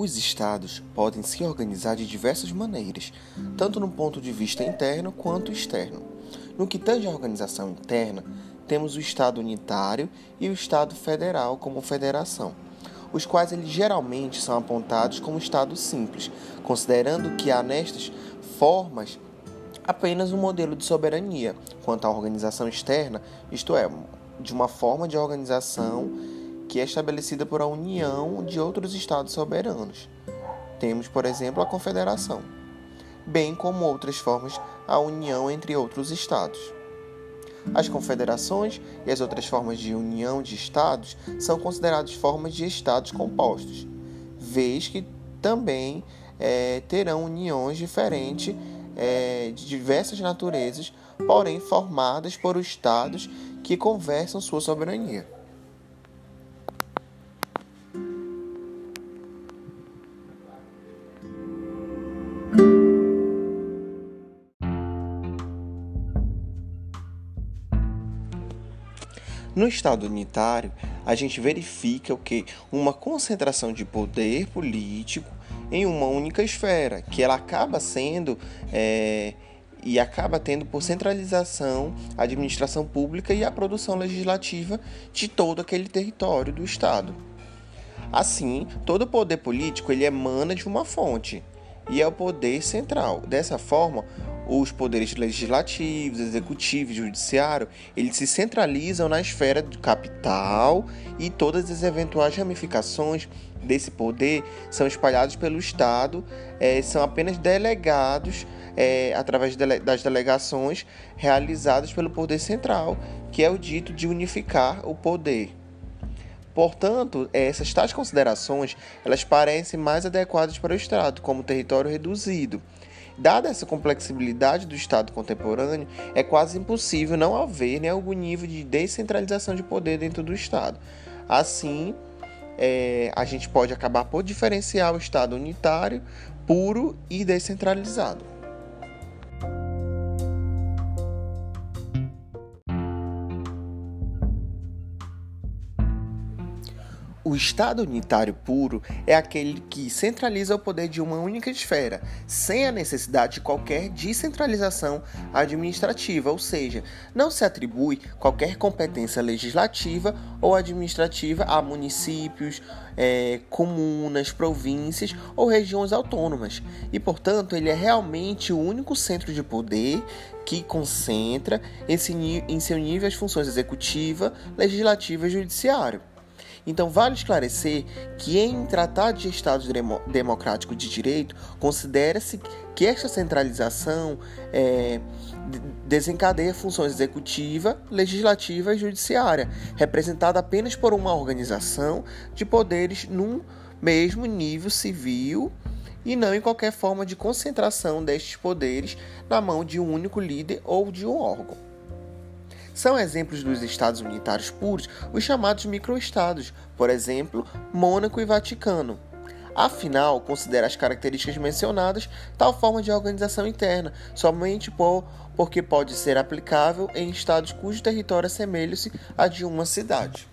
Os estados podem se organizar de diversas maneiras, tanto no ponto de vista interno quanto externo. No que tange à organização interna, temos o Estado unitário e o Estado federal como federação, os quais eles geralmente são apontados como Estado simples, considerando que há nestas formas apenas um modelo de soberania quanto à organização externa, isto é, de uma forma de organização que é estabelecida por a união de outros estados soberanos. Temos, por exemplo, a confederação, bem como outras formas a união entre outros estados. As confederações e as outras formas de união de estados são consideradas formas de estados compostos, vez que também terão uniões diferentes de diversas naturezas, porém formadas por estados que conversam sua soberania. No Estado unitário, a gente verifica uma concentração de poder político em uma única esfera, que ela acaba sendo e acaba tendo por centralização a administração pública e a produção legislativa de todo aquele território do Estado. Assim, todo o poder político ele emana de uma fonte e é o poder central. Dessa forma, os poderes legislativos, executivo e judiciário, eles se centralizam na esfera do capital e todas as eventuais ramificações desse poder são espalhados pelo Estado, são apenas delegados através das delegações realizadas pelo poder central, que é o dito de unificar o poder. Portanto, essas tais considerações, elas parecem mais adequadas para o Estado, como território reduzido. Dada essa complexibilidade do Estado contemporâneo, é quase impossível não haver algum nível de descentralização de poder dentro do Estado. Assim, a gente pode acabar por diferenciar o Estado unitário, puro e descentralizado. O Estado unitário puro é aquele que centraliza o poder de uma única esfera, sem a necessidade de qualquer descentralização administrativa, ou seja, não se atribui qualquer competência legislativa ou administrativa a municípios, comunas, províncias ou regiões autônomas. E, portanto, ele é realmente o único centro de poder que concentra em seu nível as funções executiva, legislativa e judiciário. Então, vale esclarecer que em tratar de Estado democrático de direito, considera-se que esta centralização desencadeia funções executiva, legislativa e judiciária, representada apenas por uma organização de poderes num mesmo nível civil e não em qualquer forma de concentração destes poderes na mão de um único líder ou de um órgão. São exemplos dos estados unitários puros os chamados microestados, por exemplo, Mônaco e Vaticano. Afinal, considera as características mencionadas tal forma de organização interna, somente porque pode ser aplicável em estados cujo território assemelha-se a de uma cidade.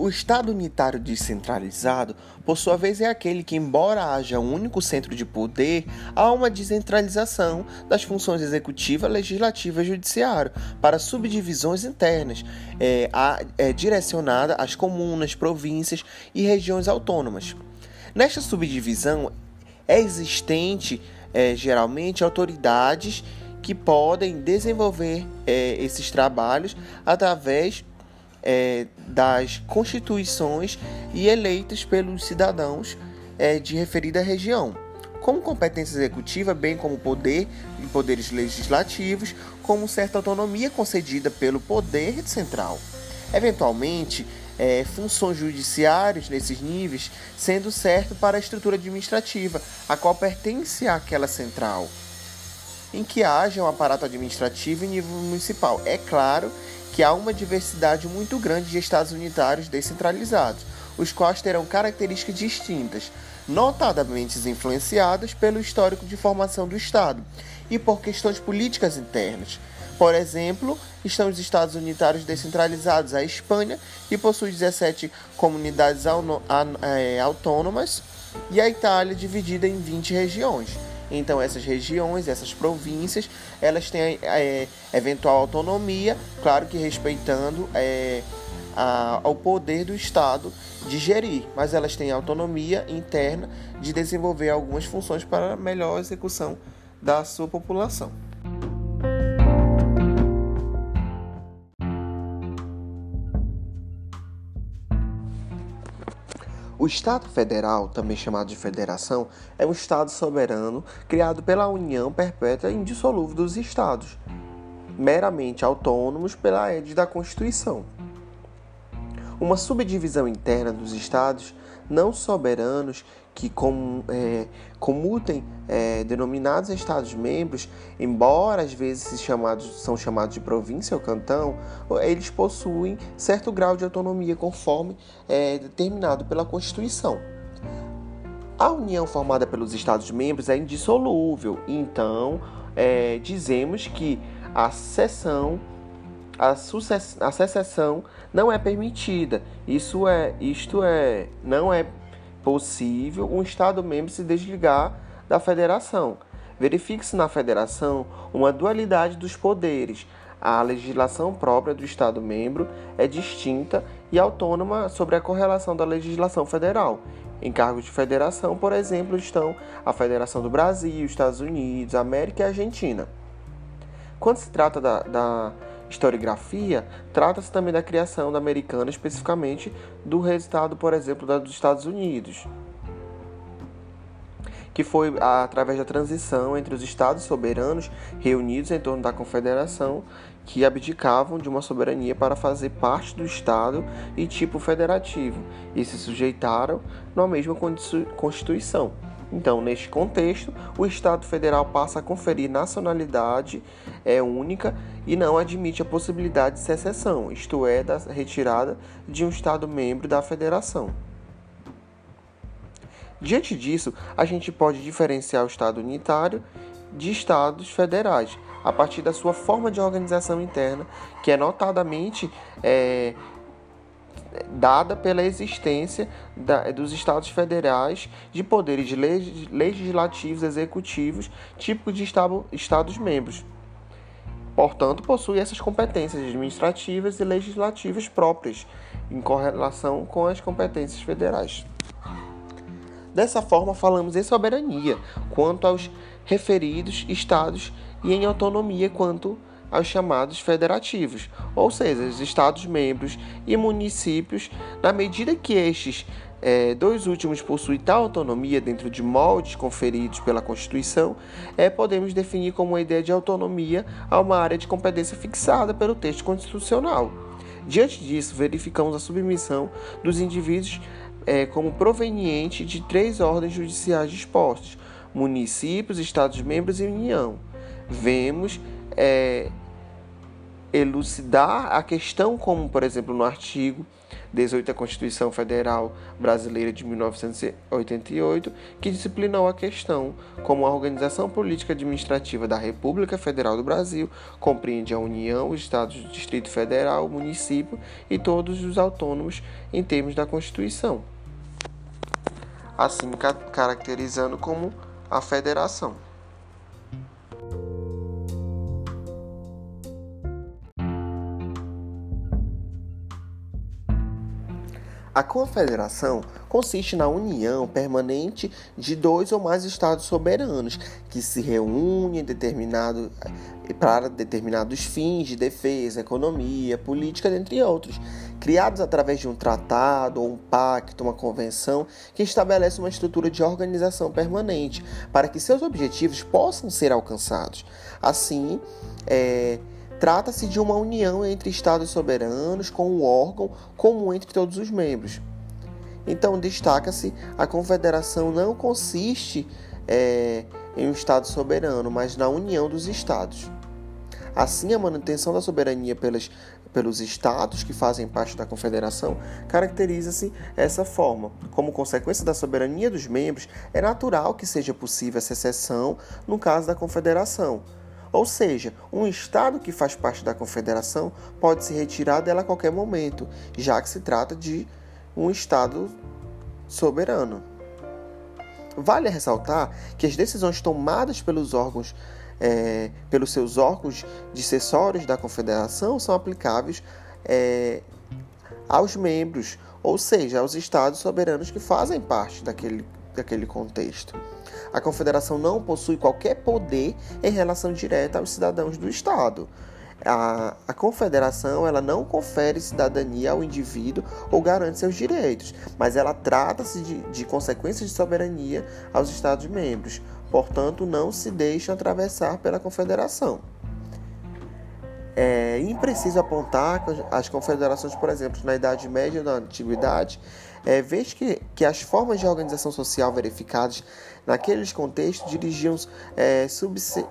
O Estado unitário descentralizado, por sua vez, é aquele que, embora haja um único centro de poder, há uma descentralização das funções executiva, legislativa e judiciário para subdivisões internas, direcionada às comunas, províncias e regiões autônomas. Nesta subdivisão, é existente, geralmente, autoridades que podem desenvolver esses trabalhos através das constituições e eleitas pelos cidadãos de referida região, como competência executiva, bem como poder e poderes legislativos, como certa autonomia concedida pelo poder central. Eventualmente, funções judiciárias nesses níveis, sendo certo para a estrutura administrativa, a qual pertence àquela central, em que haja um aparato administrativo em nível municipal. É claro que há uma diversidade muito grande de estados unitários descentralizados, os quais terão características distintas, notadamente influenciadas pelo histórico de formação do Estado e por questões políticas internas. Por exemplo, estão os Estados unitários descentralizados, a Espanha, que possui 17 comunidades autônomas, e a Itália, dividida em 20 regiões. Então, essas regiões, essas províncias, elas têm eventual autonomia, claro que respeitando ao poder do Estado de gerir, mas elas têm autonomia interna de desenvolver algumas funções para melhor execução da sua população. O Estado Federal, também chamado de Federação, é um Estado soberano criado pela união perpétua e indissolúvel dos Estados, meramente autônomos pela égide da Constituição. Uma subdivisão interna dos Estados não soberanos que comutem denominados Estados-membros, embora às vezes são chamados de província ou cantão, eles possuem certo grau de autonomia conforme determinado pela Constituição. A união formada pelos Estados-membros é indissolúvel, então dizemos que a secessão não é permitida, não é possível um Estado-membro se desligar da Federação. Verifique-se na Federação uma dualidade dos poderes. A legislação própria do Estado-membro é distinta e autônoma sobre a correlação da legislação federal. Em cargos de federação, por exemplo, estão a Federação do Brasil, Estados Unidos, América e Argentina. Quando se trata da historiografia, trata-se também da criação da americana, especificamente do resultado, por exemplo, da dos Estados Unidos, que foi através da transição entre os Estados soberanos reunidos em torno da Confederação, que abdicavam de uma soberania para fazer parte do Estado e tipo federativo, e se sujeitaram na mesma Constituição. Então, neste contexto, o Estado Federal passa a conferir nacionalidade única e não admite a possibilidade de secessão, isto é, da retirada de um Estado-membro da Federação. Diante disso, a gente pode diferenciar o Estado unitário de Estados federais, a partir da sua forma de organização interna, que é notadamente dada pela existência dos Estados federais de poderes legislativos, executivos, típicos de Estados-membros. Portanto, possui essas competências administrativas e legislativas próprias, em correlação com as competências federais. Dessa forma, falamos em soberania quanto aos referidos Estados e em autonomia quanto aos chamados federativos, ou seja, os Estados-membros e municípios, na medida que estes dois últimos possuem tal autonomia dentro de moldes conferidos pela Constituição, podemos definir como uma ideia de autonomia a uma área de competência fixada pelo texto constitucional. Diante disso, verificamos a submissão dos indivíduos como proveniente de três ordens judiciais dispostas: municípios, Estados-membros e União. Vemos elucidar a questão como, por exemplo, no artigo 18 da Constituição Federal Brasileira de 1988, que disciplinou a questão como a organização política administrativa da República Federal do Brasil compreende a União, os Estados, o Distrito Federal, o município e todos os autônomos em termos da Constituição, assim caracterizando como a Federação. A confederação consiste na união permanente de dois ou mais estados soberanos que se reúnem para determinados fins de defesa, economia, política, dentre outros, criados através de um tratado ou um pacto, uma convenção que estabelece uma estrutura de organização permanente para que seus objetivos possam ser alcançados. Assim, trata-se de uma união entre Estados soberanos com um órgão comum entre todos os membros. Então, destaca-se, a confederação não consiste em um Estado soberano, mas na união dos Estados. Assim, a manutenção da soberania pelas pelos estados que fazem parte da confederação, caracteriza-se essa forma. Como consequência da soberania dos membros, é natural que seja possível a secessão no caso da confederação. Ou seja, um estado que faz parte da confederação pode se retirar dela a qualquer momento, já que se trata de um estado soberano. Vale ressaltar que as decisões tomadas pelos seus órgãos dissessórios da confederação são aplicáveis aos membros, ou seja, aos estados soberanos que fazem parte daquele contexto. A confederação não possui qualquer poder em relação direta aos cidadãos do estado. A confederação ela não confere cidadania ao indivíduo ou garante seus direitos, mas ela trata-se de consequências de soberania aos Estados-membros, portanto, não se deixa atravessar pela confederação. É impreciso apontar que as confederações, por exemplo, na Idade Média e na Antiguidade, vez que as formas de organização social verificadas naqueles contextos dirigiam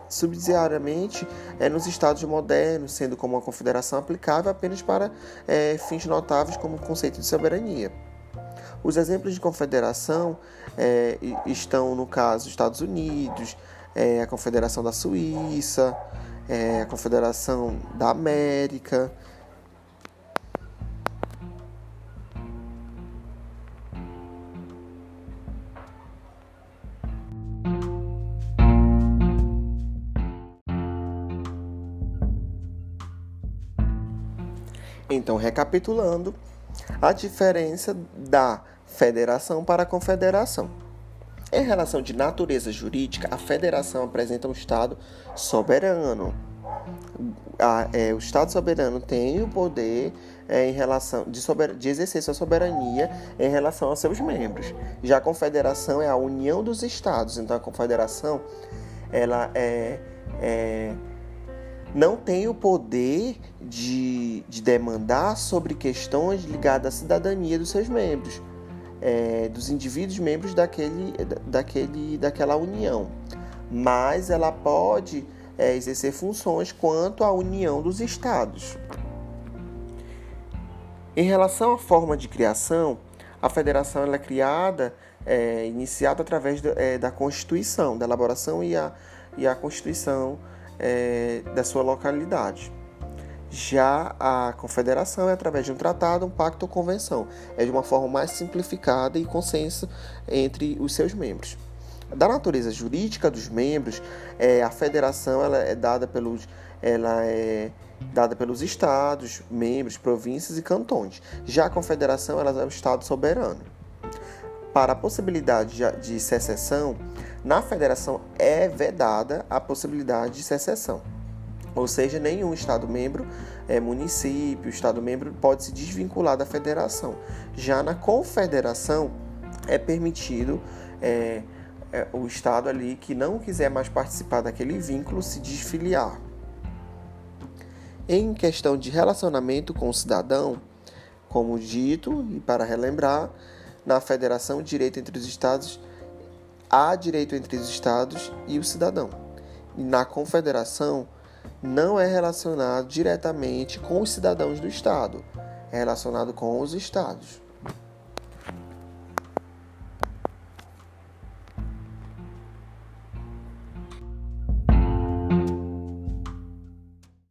subsidiariamente nos estados modernos, sendo como uma confederação aplicável apenas para fins notáveis como o conceito de soberania. Os exemplos de confederação estão, no caso, Estados Unidos, a Confederação da Suíça, a Confederação da América. Então, recapitulando, a diferença da federação para a confederação. Em relação de natureza jurídica, a federação apresenta um Estado soberano. O Estado soberano tem o poder em relação de exercer sua soberania em relação aos seus membros. Já a confederação é a união dos Estados. Então, a confederação ela não tem o poder de demandar sobre questões ligadas à cidadania dos seus membros, dos indivíduos membros daquela união, mas ela pode exercer funções quanto à união dos estados. Em relação à forma de criação, a federação ela é criada, iniciada através da Constituição, da elaboração e a Constituição da sua localidade. Já a confederação é através de um tratado, um pacto ou convenção. É de uma forma mais simplificada e consenso entre os seus membros. Da natureza jurídica dos membros, a federação ela é dada pelos estados, membros, províncias e cantões. Já a confederação ela é um estado soberano. Para a possibilidade de secessão, na federação é vedada a possibilidade de secessão. Ou seja, nenhum Estado-membro, município, Estado-membro pode se desvincular da federação. Já na confederação é permitido o Estado ali que não quiser mais participar daquele vínculo se desfiliar. Em questão de relacionamento com o cidadão, como dito, e para relembrar, na federação há direito entre os Estados e o cidadão. Na confederação, não é relacionado diretamente com os cidadãos do Estado, é relacionado com os Estados.